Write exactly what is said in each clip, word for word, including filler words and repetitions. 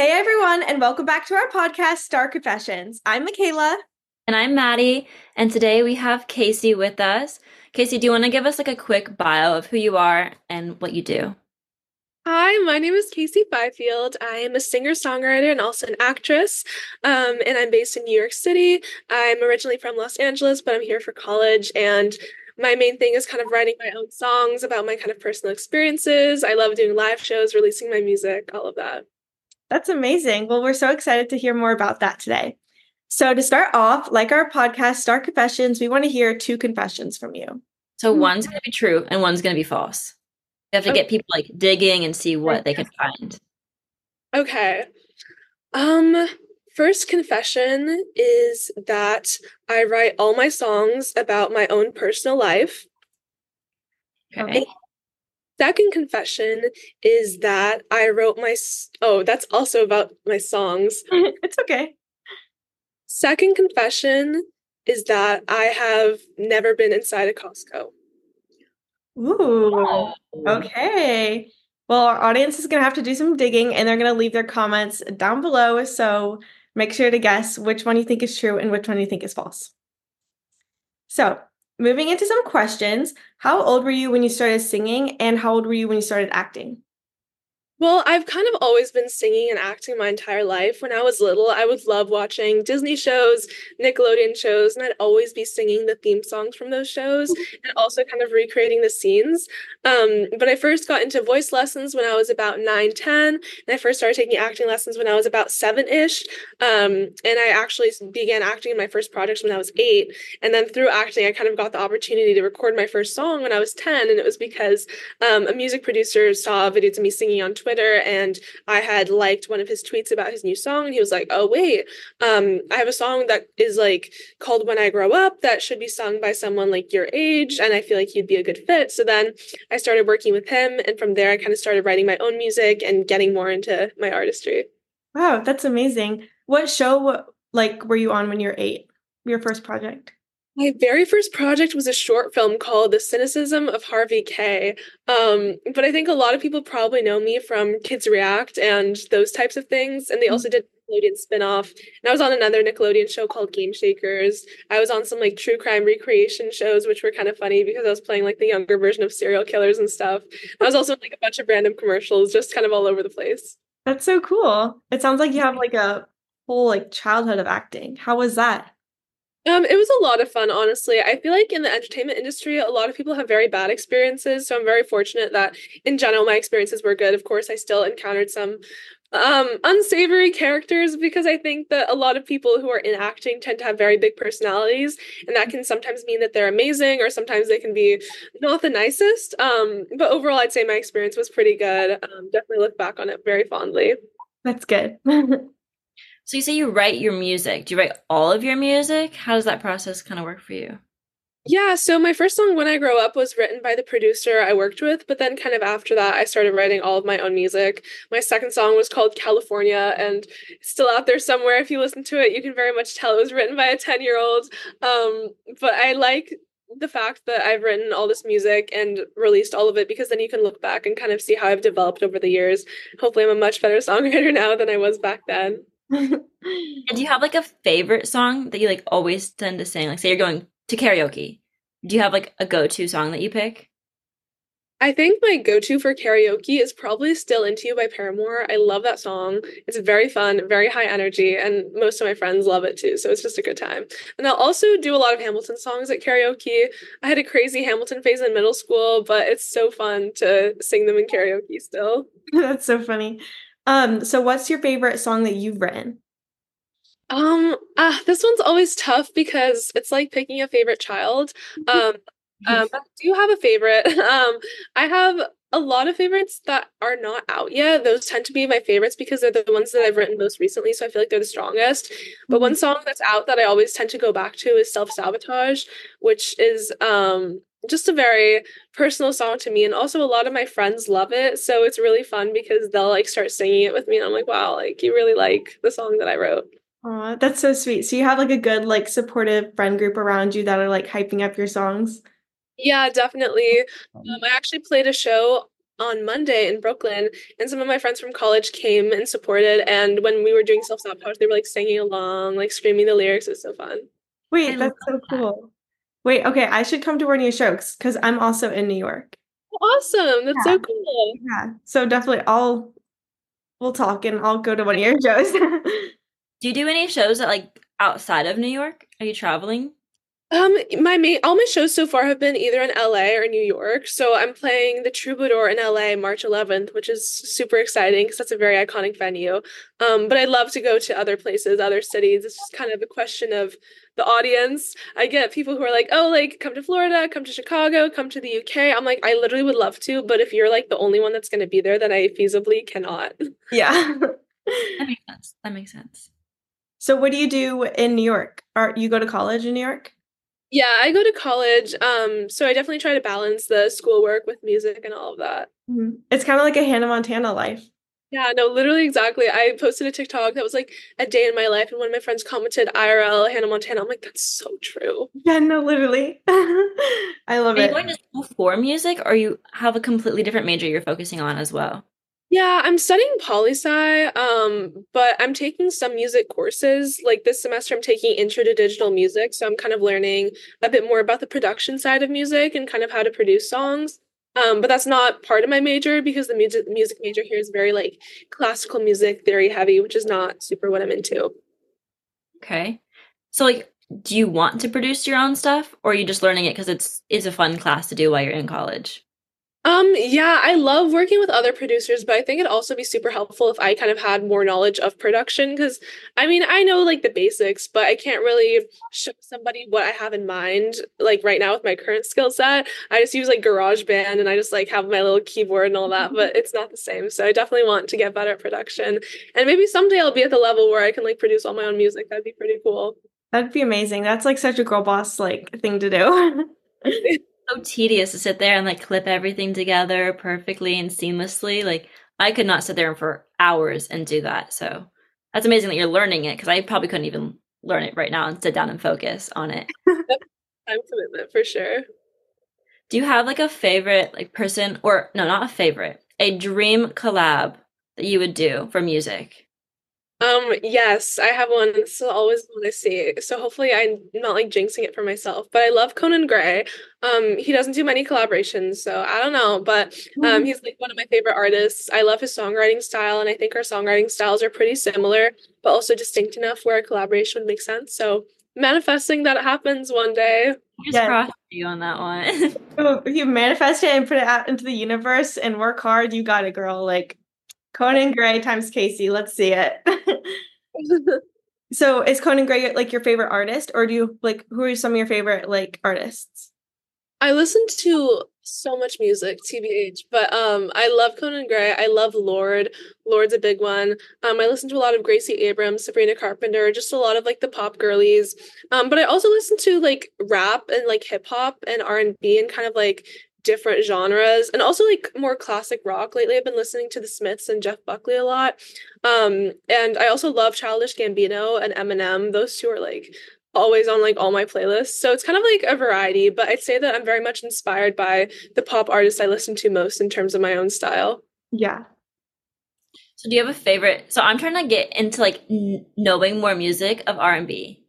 Hey everyone, and welcome back to our podcast, Star Confessions. I'm Makayla. And I'm Maddy. And today we have Kacey with us. Kacey, do you want to give us like a quick bio of who you are and what you do? Hi, my name is Kacey Fifield. I am a singer-songwriter and also an actress, um, and I'm based in New York City. I'm originally from Los Angeles, but I'm here for college, and my main thing is kind of writing my own songs about my kind of personal experiences. I love doing live shows, releasing my music, all of that. That's amazing. Well, we're so excited to hear more about that today. So to start off, like our podcast, Star Confessions, we want to hear two confessions from you. So one's going to be true and one's going to be false. We have to okay. get people like digging and see what they can find. Okay. Um, first confession is that I write all my songs about my own personal life. Okay. And second confession is that I wrote my... Oh, that's also about my songs. It's okay. Second confession is that I have never been inside a Costco. Ooh. Okay. Well, our audience is going to have to do some digging, and they're going to leave their comments down below. So make sure to guess which one you think is true and which one you think is false. So... moving into some questions, how old were you when you started singing, and how old were you when you started acting? Well, I've kind of always been singing and acting my entire life. When I was little, I would love watching Disney shows, Nickelodeon shows, and I'd always be singing the theme songs from those shows and also kind of recreating the scenes. Um, but I first got into voice lessons when I was about nine, ten, and I first started taking acting lessons when I was about seven-ish. Um, and I actually began acting in my first projects when I was eight. And then through acting, I kind of got the opportunity to record my first song when I was ten, and it was because um, a music producer saw videos of me singing on Twitter. Twitter and I had liked one of his tweets about his new song, and he was like, oh wait, um I have a song that is like called When I Grow Up that should be sung by someone like your age, and I feel like you'd be a good fit. So then I started working with him, and from there I kind of started writing my own music and getting more into my artistry. Wow, that's amazing. What show like were you on when you were eight? Your first project? My very first project was a short film called The Cynicism of Harvey K. Um, but I think a lot of people probably know me from Kids React and those types of things. And they also did a Nickelodeon spinoff. And I was on another Nickelodeon show called Game Shakers. I was on some like true crime recreation shows, which were kind of funny because I was playing like the younger version of serial killers and stuff. I was also in like a bunch of random commercials, just kind of all over the place. That's so cool. It sounds like you have like a whole like childhood of acting. How was that? Um, it was a lot of fun, honestly. I feel like in the entertainment industry, a lot of people have very bad experiences. So I'm very fortunate that in general, my experiences were good. Of course, I still encountered some um, unsavory characters because I think that a lot of people who are in acting tend to have very big personalities. And that can sometimes mean that they're amazing, or sometimes they can be not the nicest. Um, but overall, I'd say my experience was pretty good. Um, definitely look back on it very fondly. That's good. So you say you write your music. Do you write all of your music? How does that process kind of work for you? Yeah, so my first song, When I Grow Up, was written by the producer I worked with, but then kind of after that, I started writing all of my own music. My second song was called California, and it's still out there somewhere. If you listen to it, you can very much tell it was written by a ten-year-old. Um, but I like the fact that I've written all this music and released all of it, because then you can look back and kind of see how I've developed over the years. Hopefully, I'm a much better songwriter now than I was back then. And do you have like a favorite song that you like always tend to sing? Like say you're going to karaoke, do you have like a go-to song that you pick? I think my go-to for karaoke is probably Still Into You by Paramore. I love that song. It's very fun, very high energy, and most of my friends love it too, so it's just a good time. And I'll also do a lot of Hamilton songs at karaoke. I had a crazy Hamilton phase in middle school, but it's so fun to sing them in karaoke still. That's so funny. Um, so what's your favorite song that you've written? Um, uh, this one's always tough because it's like picking a favorite child. Um, um, but I do have a favorite. Um, I have a lot of favorites that are not out yet. Those tend to be my favorites because they're the ones that I've written most recently, so I feel like they're the strongest. But one song that's out that I always tend to go back to is Self-Sabotage, which is... Um, just a very personal song to me, and also a lot of my friends love it, so it's really fun because they'll like start singing it with me, and I'm like, wow, like you really like the song that I wrote. Aw, that's so sweet. So you have like a good like supportive friend group around you that are like hyping up your songs? Yeah, definitely. um, I actually played a show on Monday in Brooklyn, and some of my friends from college came and supported. And when we were doing Self-Sabotage, they were like singing along, like screaming the lyrics. It was so fun. Wait, I that's so that. cool. Wait, okay, I should come to one of your shows because I'm also in New York. Awesome. That's yeah. so cool. Yeah. So definitely I'll we'll talk and I'll go to one of your shows. Do you do any shows that like outside of New York? Are you traveling? Um, my main, all my shows so far have been either in L A or New York. So I'm playing the Troubadour in L A March eleventh, which is super exciting because that's a very iconic venue. Um, but I love to go to other places, other cities. It's just kind of a question of the audience. I get people who are like, oh, like come to Florida, come to Chicago, come to the U K. I'm like, I literally would love to, but if you're like the only one that's going to be there, then I feasibly cannot. Yeah. That makes sense. That makes sense. So what do you do in New York? Are you go to college in New York? Yeah, I go to college, um, so I definitely try to balance the schoolwork with music and all of that. Mm-hmm. It's kind of like a Hannah Montana life. Yeah, no, literally exactly. I posted a TikTok that was like a day in my life, and one of my friends commented, I R L, Hannah Montana. I'm like, that's so true. Yeah, no, literally. I love it. Are you going to school for music, or you have a completely different major you're focusing on as well? Yeah, I'm studying poli-sci, um, but I'm taking some music courses. Like this semester, I'm taking Intro to Digital Music. So I'm kind of learning a bit more about the production side of music and kind of how to produce songs. Um, but that's not part of my major because the music music major here is very like classical music theory heavy, which is not super what I'm into. Okay. So like, do you want to produce your own stuff, or are you just learning it because it's, it's a fun class to do while you're in college? Um, yeah, I love working with other producers, but I think it'd also be super helpful if I kind of had more knowledge of production, because I mean, I know like the basics, but I can't really show somebody what I have in mind. Like right now with my current skill set, I just use like GarageBand and I just like have my little keyboard and all that, but it's not the same. So I definitely want to get better at production, and maybe someday I'll be at the level where I can like produce all my own music. That'd be pretty cool. That'd be amazing. That's like such a girl boss like thing to do. So tedious to sit there and like clip everything together perfectly and seamlessly. Like I could not sit there for hours and do that. So that's amazing that you're learning it, because I probably couldn't even learn it right now and sit down and focus on it. Time commitment for sure. Do you have like a favorite like person or no, not a favorite, a dream collab that you would do for music? Um, yes, I have one. This is always what I see. So hopefully I'm not like jinxing it for myself, but I love Conan Gray. Um, he doesn't do many collaborations, so I don't know, but um, he's like one of my favorite artists. I love his songwriting style, and I think our songwriting styles are pretty similar, but also distinct enough where a collaboration would make sense. So manifesting that it happens one day. Just yeah. cross you on that one. So if you manifest it and put it out into the universe and work hard, you got it, girl. Like Conan Gray times Kacey. Let's see it. So is Conan Gray like your favorite artist, or do you like, who are some of your favorite like artists? I listen to so much music, T B H, but um, I love Conan Gray. I love Lorde. Lorde's a big one. Um, I listen to a lot of Gracie Abrams, Sabrina Carpenter, just a lot of like the pop girlies. Um, but I also listen to like rap and like hip hop and R and B and kind of like different genres, and also like more classic rock. Lately I've been listening to the Smiths and Jeff Buckley a lot, um and I also love Childish Gambino and Eminem. Those two are like always on like all my playlists, so it's kind of like a variety, but I'd say that I'm very much inspired by the pop artists I listen to most in terms of my own style. Yeah. So do you have a favorite? So I'm trying to get into like n- knowing more music of R and B.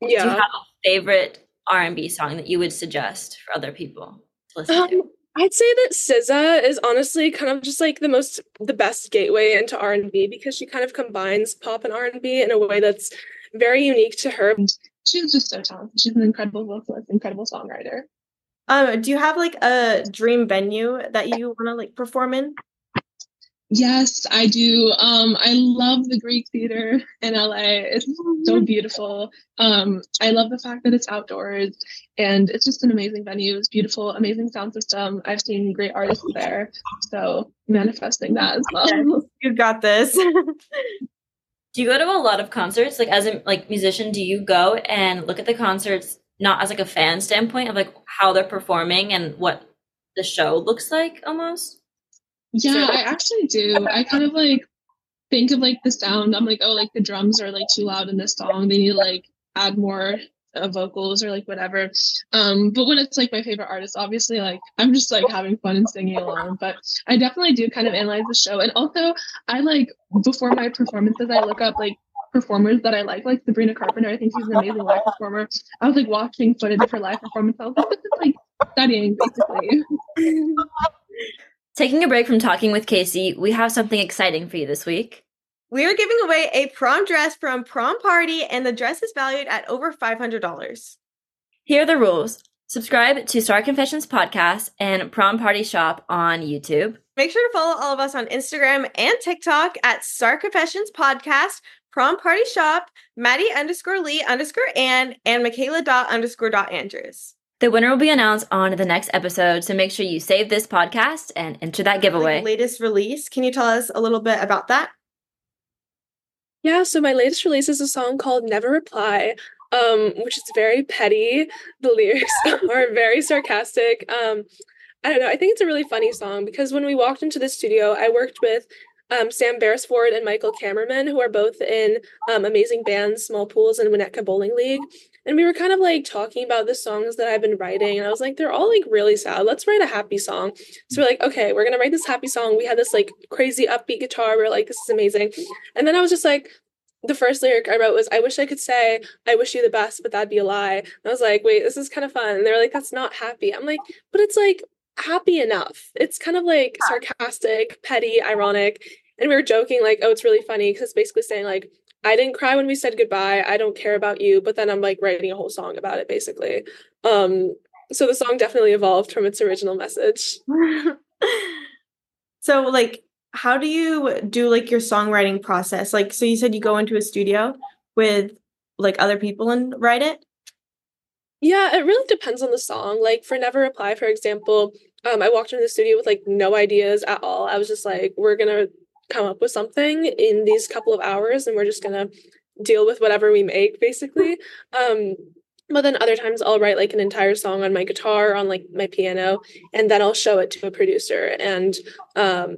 Yeah. Do you have a favorite R and B song that you would suggest for other people? Um, I'd say that S Z A is honestly kind of just like the most, the best gateway into R and B, because she kind of combines pop and R and B in a way that's very unique to her. She's just so talented. She's an incredible vocalist, incredible songwriter. Um, do you have like a dream venue that you want to like perform in? Yes, I do. Um, I love the Greek Theater in L A. It's so beautiful. Um, I love the fact that it's outdoors, and it's just an amazing venue. It's beautiful, amazing sound system. I've seen great artists there. So manifesting that as well. Yes, you got this. Do you go to a lot of concerts? Like as a like musician, do you go and look at the concerts not as like a fan standpoint of like how they're performing and what the show looks like almost? Yeah, I actually do. I kind of like think of like the sound. I'm like, oh, like the drums are like too loud in this song. They need to like add more uh, vocals or like whatever. Um, but when it's like my favorite artist, obviously like I'm just like having fun and singing along. But I definitely do kind of analyze the show. And also I like before my performances, I look up like performers that I like, like Sabrina Carpenter. I think she's an amazing live performer. I was like watching footage of her live performance. I was just like studying basically. Taking a break from talking with Kacey, we have something exciting for you this week. We are giving away a prom dress from Prom Party, and the dress is valued at over five hundred dollars. Here are the rules. Subscribe to Star Confessions Podcast and Prom Party Shop on YouTube. Make sure to follow all of us on Instagram and TikTok at Star Confessions Podcast, Prom Party Shop, Maddy underscore Lee underscore Ann, and Makayla dot underscore dot Andrews. The winner will be announced on the next episode, so make sure you save this podcast and enter that giveaway. Like latest release. Can you tell us a little bit about that? Yeah, so my latest release is a song called Never Reply, um, which is very petty. The lyrics are very sarcastic. Um, I don't know. I think it's a really funny song because when we walked into the studio, I worked with um, Sam Beresford and Michael Kamerman, who are both in um, amazing bands, Small Pools and Winnetka Bowling League. And we were kind of like talking about the songs that I've been writing. And I was like, they're all like really sad. Let's write a happy song. So we're like, okay, we're going to write this happy song. We had this like crazy upbeat guitar. We were like, this is amazing. And then I was just like, the first lyric I wrote was, I wish I could say, I wish you the best, but that'd be a lie. And I was like, wait, this is kind of fun. And they were like, that's not happy. I'm like, but it's like happy enough. It's kind of like sarcastic, petty, ironic. And we were joking like, oh, it's really funny because it's basically saying like, I didn't cry when we said goodbye. I don't care about you. But then I'm like writing a whole song about it, basically. Um, so the song definitely evolved from its original message. So like, how do you do like your songwriting process? Like, so you said you go into a studio with like other people and write it? Yeah, it really depends on the song. Like for Never Reply, for example, um, I walked into the studio with like no ideas at all. I was just like, we're going to come up with something in these couple of hours and we're just gonna deal with whatever we make basically. Um but then other times I'll write like an entire song on my guitar, on like my piano, and then I'll show it to a producer and um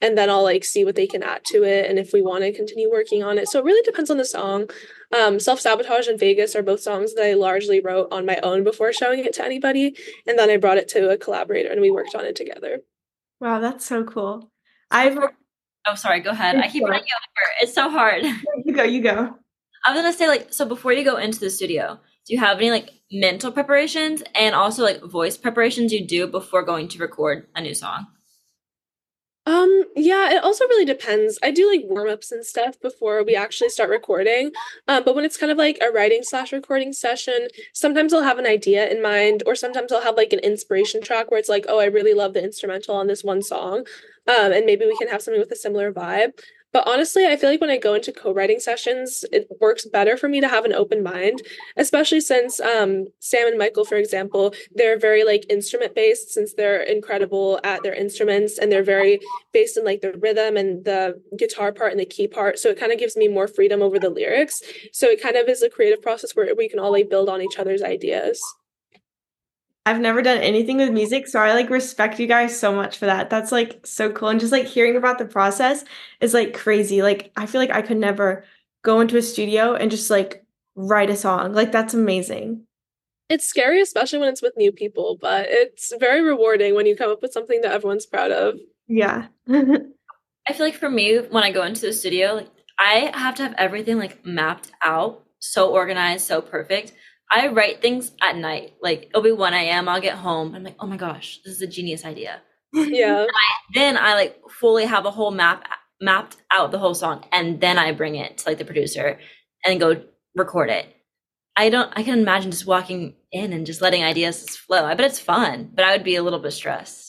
and then I'll like see what they can add to it and if we want to continue working on it. So it really depends on the song. Um Self-Sabotage and Vegas are both songs that I largely wrote on my own before showing it to anybody, and then I brought it to a collaborator and we worked on it together. Wow, that's so cool. I've Oh, sorry. Go ahead. I keep running over. It's so hard. You go. You go. I was going to say, like, so before you go into the studio, do you have any, like, mental preparations and also, like, voice preparations you do before going to record a new song? Um, yeah, it also really depends. I do, like, warm-ups and stuff before we actually start recording. Um, but when it's kind of, like, a writing slash recording session, sometimes I'll have an idea in mind, or sometimes I'll have, like, an inspiration track where it's like, oh, I really love the instrumental on this one song. Um, and maybe we can have something with a similar vibe. But honestly, I feel like when I go into co-writing sessions, it works better for me to have an open mind, especially since um, Sam and Michael, for example, they're very like instrument based since they're incredible at their instruments and they're very based in like the rhythm and the guitar part and the key part. So it kind of gives me more freedom over the lyrics. So it kind of is a creative process where we can all like build on each other's ideas. I've never done anything with music, so I, like, respect you guys so much for that. That's, like, so cool. And just, like, hearing about the process is, like, crazy. Like, I feel like I could never go into a studio and just, like, write a song. Like, that's amazing. It's scary, especially when it's with new people, but it's very rewarding when you come up with something that everyone's proud of. Yeah. I feel like for me, when I go into the studio, like, I have to have everything, like, mapped out, so organized, so perfect. I write things at night. Like, it'll be one a.m. I'll get home. I'm like, oh, my gosh, this is a genius idea. Yeah. I, then I, like, fully have a whole map mapped out the whole song. And then I bring it to, like, the producer and go record it. I don't – I can imagine just walking in and just letting ideas flow. I bet it's fun, but I would be a little bit stressed.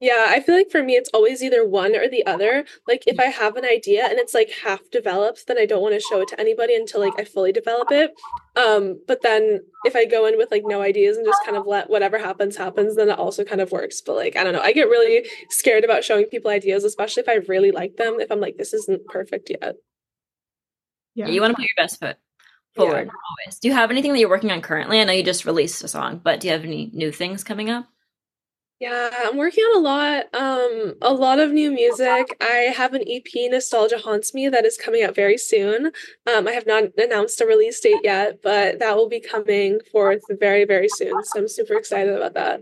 Yeah, I feel like for me, it's always either one or the other. Like if I have an idea and it's like half developed, then I don't want to show it to anybody until like I fully develop it. Um, but then if I go in with like no ideas and just kind of let whatever happens, happens, then it also kind of works. But like, I don't know, I get really scared about showing people ideas, especially if I really like them. If I'm like, this isn't perfect yet. Yeah, you want to put your best foot forward yeah. always. Do you have anything that you're working on currently? I know you just released a song, but do you have any new things coming up? Yeah, I'm working on a lot, um, a lot of new music. I have an E P, Nostalgia Haunts Me, that is coming out very soon. Um, I have not announced a release date yet, but that will be coming forth very, very soon. So I'm super excited about that.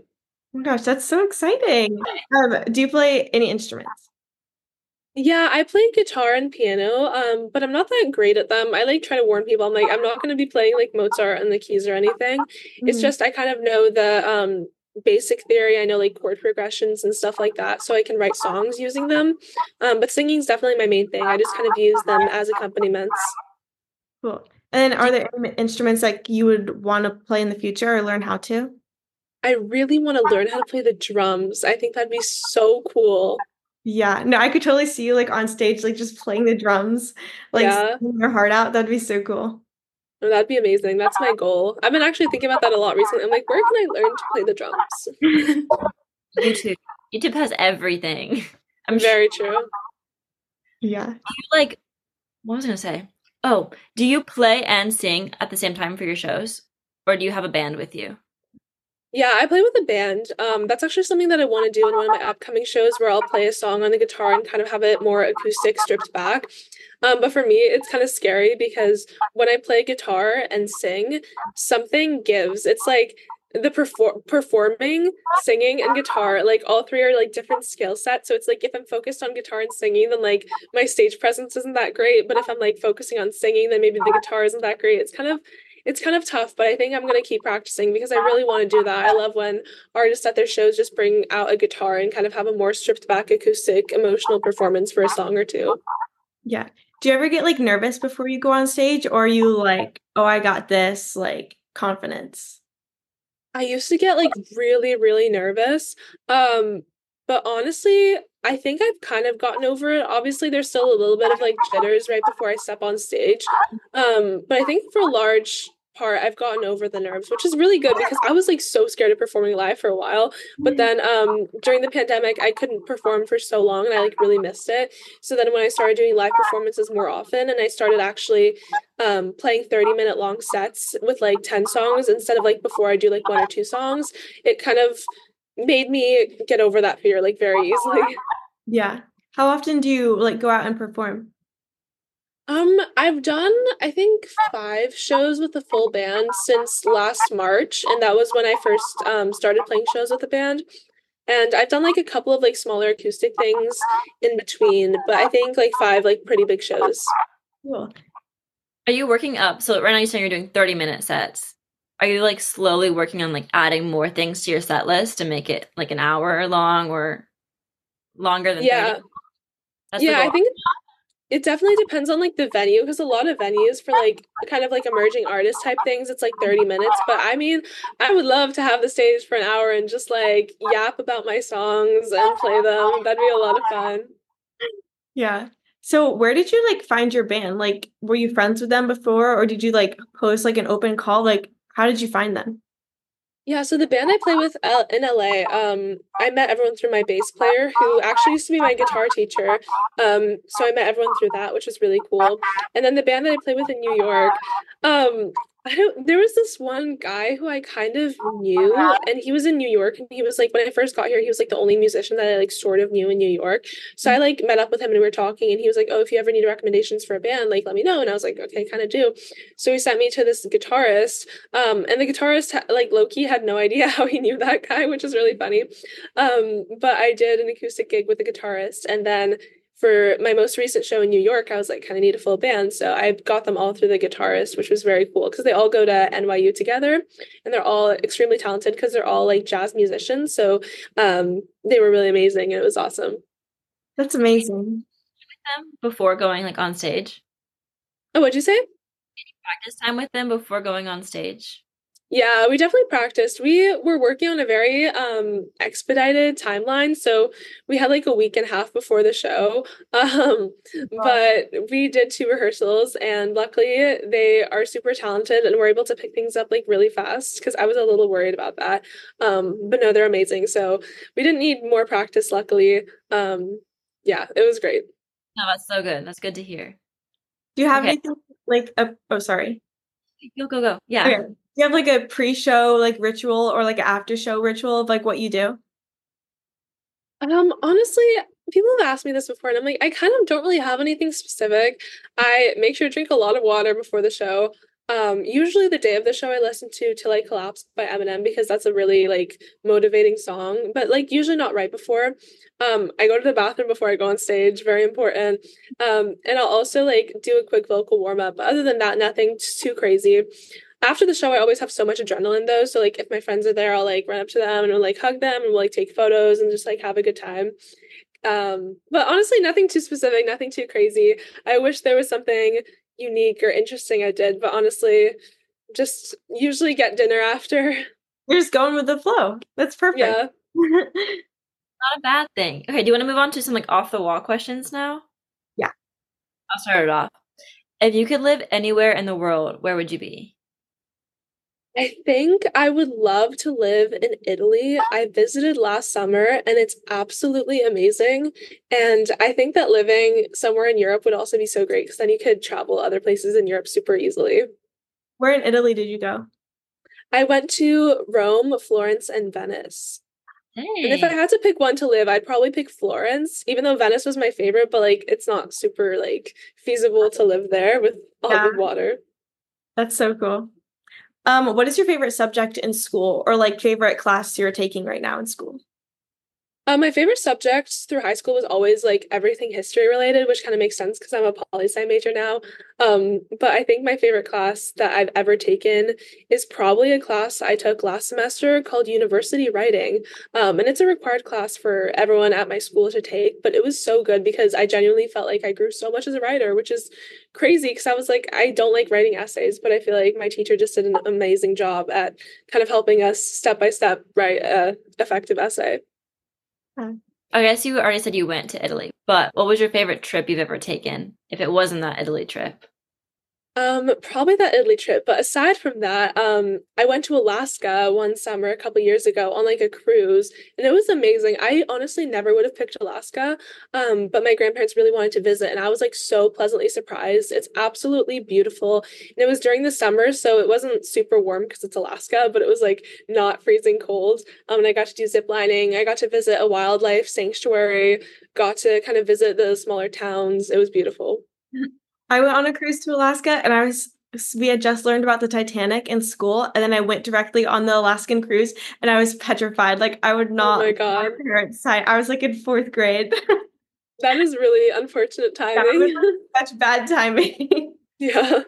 Oh my gosh, that's so exciting. Um, do you play any instruments? Yeah, I play guitar and piano, um, but I'm not that great at them. I like try to warn people. I'm like, I'm not going to be playing like Mozart on the keys or anything. Mm-hmm. It's just I kind of know the um, basic theory. I know like chord progressions and stuff like that, so I can write songs using them. Um, but singing is definitely my main thing. I just kind of use them as accompaniments. Cool. And are there any instruments like you would want to play in the future or learn how to? I really want to learn how to play the drums. I think that'd be so cool. Yeah, no, I could totally see you like on stage, like just playing the drums, like yeah. singing your heart out. That'd be so cool. Oh, that'd be amazing. That's my goal. I've been actually thinking about that a lot recently. I'm like, where can I learn to play the drums? YouTube. YouTube has everything. I'm very sure. True. Yeah. Do you, like, what was I gonna say? Oh, do you play and sing at the same time for your shows, or do you have a band with you? Yeah, I play with a band. Um, that's actually something that I want to do in one of my upcoming shows where I'll play a song on the guitar and kind of have it more acoustic, stripped back. Um, but for me, it's kind of scary because when I play guitar and sing, something gives. It's like the perform performing, singing, and guitar, like all three are like different skill sets. So it's like if I'm focused on guitar and singing, then like my stage presence isn't that great. But if I'm like focusing on singing, then maybe the guitar isn't that great. It's kind of It's kind of tough, but I think I'm going to keep practicing because I really want to do that. I love when artists at their shows just bring out a guitar and kind of have a more stripped back acoustic emotional performance for a song or two. Yeah. Do you ever get like nervous before you go on stage, or are you like, oh, I got this, like confidence? I used to get like really, really nervous. Um, but honestly, I think I've kind of gotten over it. Obviously, there's still a little bit of like jitters right before I step on stage. Um, but I think for a large part, I've gotten over the nerves, which is really good because I was like so scared of performing live for a while. But then um, during the pandemic, I couldn't perform for so long and I like really missed it. So then when I started doing live performances more often and I started actually um, playing thirty minute long sets with like ten songs instead of like before I do like one or two songs, it kind of made me get over that fear like very easily. Yeah. How often do you like go out and perform? Um, I've done, I think, five shows with a full band since last March. And that was when I first um, started playing shows with the band. And I've done like a couple of like smaller acoustic things in between, but I think like five like pretty big shows. Cool. Are you working up? So right now you're saying you're doing thirty minute sets. Are you like slowly working on like adding more things to your set list to make it like an hour long or longer than yeah. thirty? That's yeah, I think it definitely depends on like the venue, because a lot of venues for like kind of like emerging artist type things, it's like thirty minutes. But I mean, I would love to have the stage for an hour and just like yap about my songs and play them. That'd be a lot of fun. Yeah. So where did you like find your band? Like, were you friends with them before, or did you like post like an open call? Like, how did you find them? Yeah, so the band I play with in L A, um, I met everyone through my bass player, who actually used to be my guitar teacher. Um, so I met everyone through that, which was really cool. And then the band that I play with in New York, um, I don't. There was this one guy who I kind of knew, and he was in New York, and he was like, when I first got here, he was like the only musician that I like sort of knew in New York. So I like met up with him, and we were talking, and he was like, "Oh, if you ever need recommendations for a band, like let me know." And I was like, "Okay, kind of do." So he sent me to this guitarist, um, and the guitarist like low-key had no idea how he knew that guy, which is really funny. Um, but I did an acoustic gig with the guitarist, and then for my most recent show in New York, I was like, kind of need a full band. So I got them all through the guitarist, which was very cool because they all go to N Y U together and they're all extremely talented because they're all like jazz musicians. So um, they were really amazing and it was awesome. That's amazing. Before going like on stage? Oh, what'd you say? Did you practice time with them before going on stage? Yeah, we definitely practiced. We were working on a very um, expedited timeline. So we had like a week and a half before the show. Um, but we did two rehearsals, and luckily they are super talented and we're able to pick things up like really fast, because I was a little worried about that. Um, but no, they're amazing. So we didn't need more practice, luckily. Um, yeah, it was great. No, that's so good. That's good to hear. Do you have okay. anything like, a, oh, sorry. Go, go, go. Yeah. Okay. Do you have like a pre-show like ritual or like an after-show ritual of like what you do? Um, honestly, people have asked me this before, and I'm like, I kind of don't really have anything specific. I make sure to drink a lot of water before the show. Um, usually the day of the show, I listen to Till I Collapse by Eminem, because that's a really, like, motivating song, but, like, usually not right before. Um, I go to the bathroom before I go on stage, very important. Um, and I'll also, like, do a quick vocal warm-up. But other than that, nothing too crazy. After the show, I always have so much adrenaline, though, so, like, if my friends are there, I'll, like, run up to them and I'll, like, hug them and we'll, like, take photos and just, like, have a good time. Um, but honestly, nothing too specific, nothing too crazy. I wish there was something unique or interesting I did, but honestly, just usually get dinner after. You're just going with the flow. That's perfect. Yeah. Not a bad thing. Okay, do you want to move on to some, like, off-the-wall questions now? Yeah. I'll start it off. If you could live anywhere in the world, where would you be? I think I would love to live in Italy. I visited last summer and it's absolutely amazing. And I think that living somewhere in Europe would also be so great, because then you could travel other places in Europe super easily. Where in Italy did you go? I went to Rome, Florence, and Venice. Hey. And if I had to pick one to live, I'd probably pick Florence, even though Venice was my favorite, but, like, it's not super, like, feasible to live there with all yeah. the water. That's so cool. Um, what is your favorite subject in school, or, like, favorite class you're taking right now in school? Uh, my favorite subject through high school was always, like, everything history related, which kind of makes sense because I'm a poli sci major now. Um, but I think my favorite class that I've ever taken is probably a class I took last semester called University Writing. Um, and it's a required class for everyone at my school to take. But it was so good because I genuinely felt like I grew so much as a writer, which is crazy because I was like, I don't like writing essays, but I feel like my teacher just did an amazing job at kind of helping us step by step write an effective essay. I guess you already said you went to Italy, but what was your favorite trip you've ever taken, if it wasn't that Italy trip? Um, probably that Italy trip. But aside from that, um, I went to Alaska one summer a couple years ago on, like, a cruise, and it was amazing. I honestly never would have picked Alaska, um, but my grandparents really wanted to visit, and I was, like, so pleasantly surprised. It's absolutely beautiful, and it was during the summer, so it wasn't super warm because it's Alaska, but it was, like, not freezing cold. Um, and I got to do zip lining. I got to visit a wildlife sanctuary. Got to kind of visit the smaller towns. It was beautiful. I went on a cruise to Alaska, and I was we had just learned about the Titanic in school, and then I went directly on the Alaskan cruise, and I was petrified. Like, I would not. Oh my God. My parents' side. I was, like, in fourth grade. That is really unfortunate timing. That was such bad timing. Yeah. Like,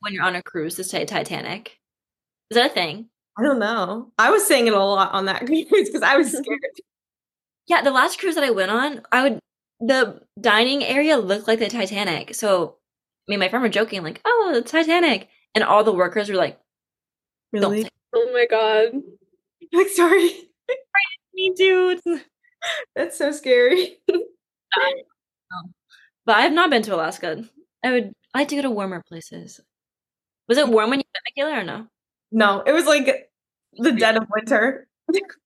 when you're on a cruise to say Titanic, is that a thing? I don't know. I was saying it a lot on that cruise because I was scared. Yeah, the last cruise that I went on, I would the dining area looked like the Titanic, so. Me and my friend were joking, like, oh, the Titanic. And all the workers were like, really? Oh my God. Like, sorry. Me, dude. That's so scary. But I have not been to Alaska. I would I like to go to warmer places. Was it warm when you went, Makayla, or no? No, it was like the dead of winter.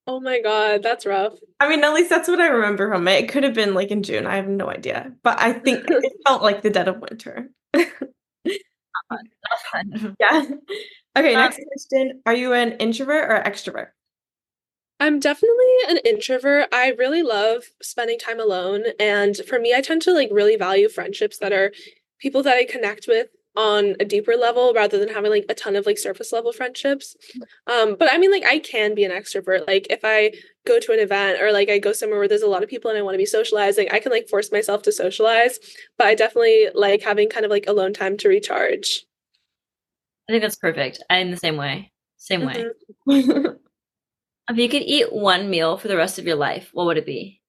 Oh my God, that's rough. I mean, at least that's what I remember from it. It could have been, like, in June. I have no idea. But I think it felt like the dead of winter. Not fun. Not fun. Yeah. Okay, um, next question. Are you an introvert or extrovert? I'm definitely an introvert. I really love spending time alone. And for me, I tend to, like, really value friendships that are people that I connect with on a deeper level rather than having, like, a ton of, like, surface level friendships. Um, but I mean, like, I can be an extrovert. Like, if I go to an event or, like, I go somewhere where there's a lot of people and I want to be socializing, I can, like, force myself to socialize, but I definitely like having kind of, like, alone time to recharge. I think that's perfect. I'm the same way. Same mm-hmm. way. If you could eat one meal for the rest of your life, what would it be?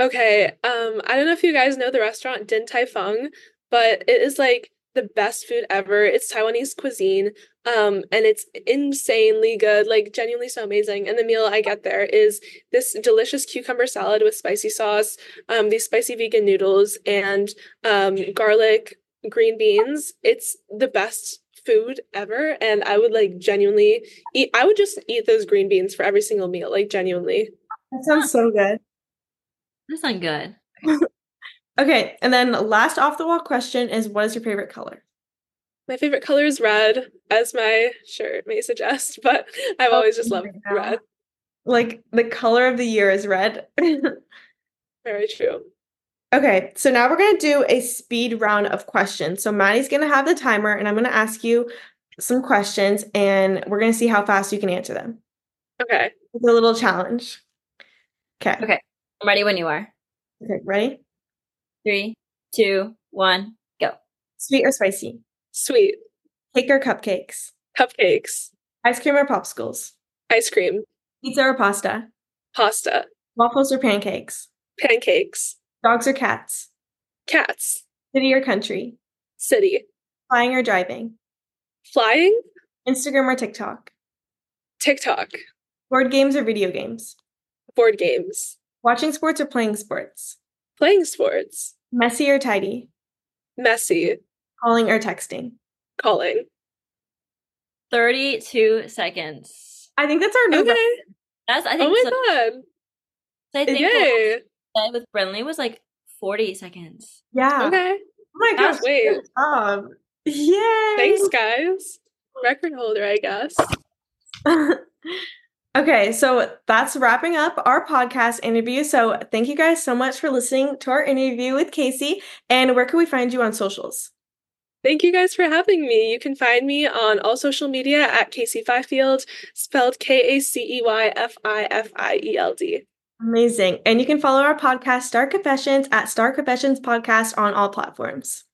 Okay. Um, I don't know if you guys know the restaurant Din Tai Fung, but it is, like, the best food ever. It's Taiwanese cuisine, um, and it's insanely good, like, genuinely so amazing. And the meal I get there is this delicious cucumber salad with spicy sauce, um, these spicy vegan noodles, and um, garlic green beans. It's the best food ever, and I would, like, genuinely eat. I would just eat those green beans for every single meal, like, genuinely. That sounds so good. That sounds good. Okay, and then last off-the-wall question is, what is your favorite color? My favorite color is red, as my shirt may suggest, but I've oh, always just loved yeah. red. like the color of the year is red. Very true. Okay, so now we're going to do a speed round of questions. So Maddie's going to have the timer, and I'm going to ask you some questions, and we're going to see how fast you can answer them. Okay. It's a little challenge. Okay. Okay. I'm ready when you are. Okay, ready? Three, two, one, go. Sweet or spicy? Sweet. Cake or cupcakes? Cupcakes. Ice cream or popsicles? Ice cream. Pizza or pasta? Pasta. Waffles or pancakes? Pancakes. Dogs or cats? Cats. City or country? City. Flying or driving? Flying. Instagram or TikTok? TikTok. Board games or video games? Board games. Watching sports or playing sports? Playing sports. Messy or tidy? Messy. Calling or texting? Calling. thirty-two seconds. I think that's our new. Okay. That's, I think. Oh my so. God. So I think. Yay. With Brinley was like forty seconds. Yeah. Okay. Oh my gosh. Wait. Um, yay. Thanks, guys. Record holder, I guess. Okay, so that's wrapping up our podcast interview. So thank you guys so much for listening to our interview with Kacey. And where can we find you on socials? Thank you guys for having me. You can find me on all social media at Kacey Fifield, spelled K A C E Y F I F I E L D. Amazing. And you can follow our podcast, Star Confessions, at Star Confessions Podcast on all platforms.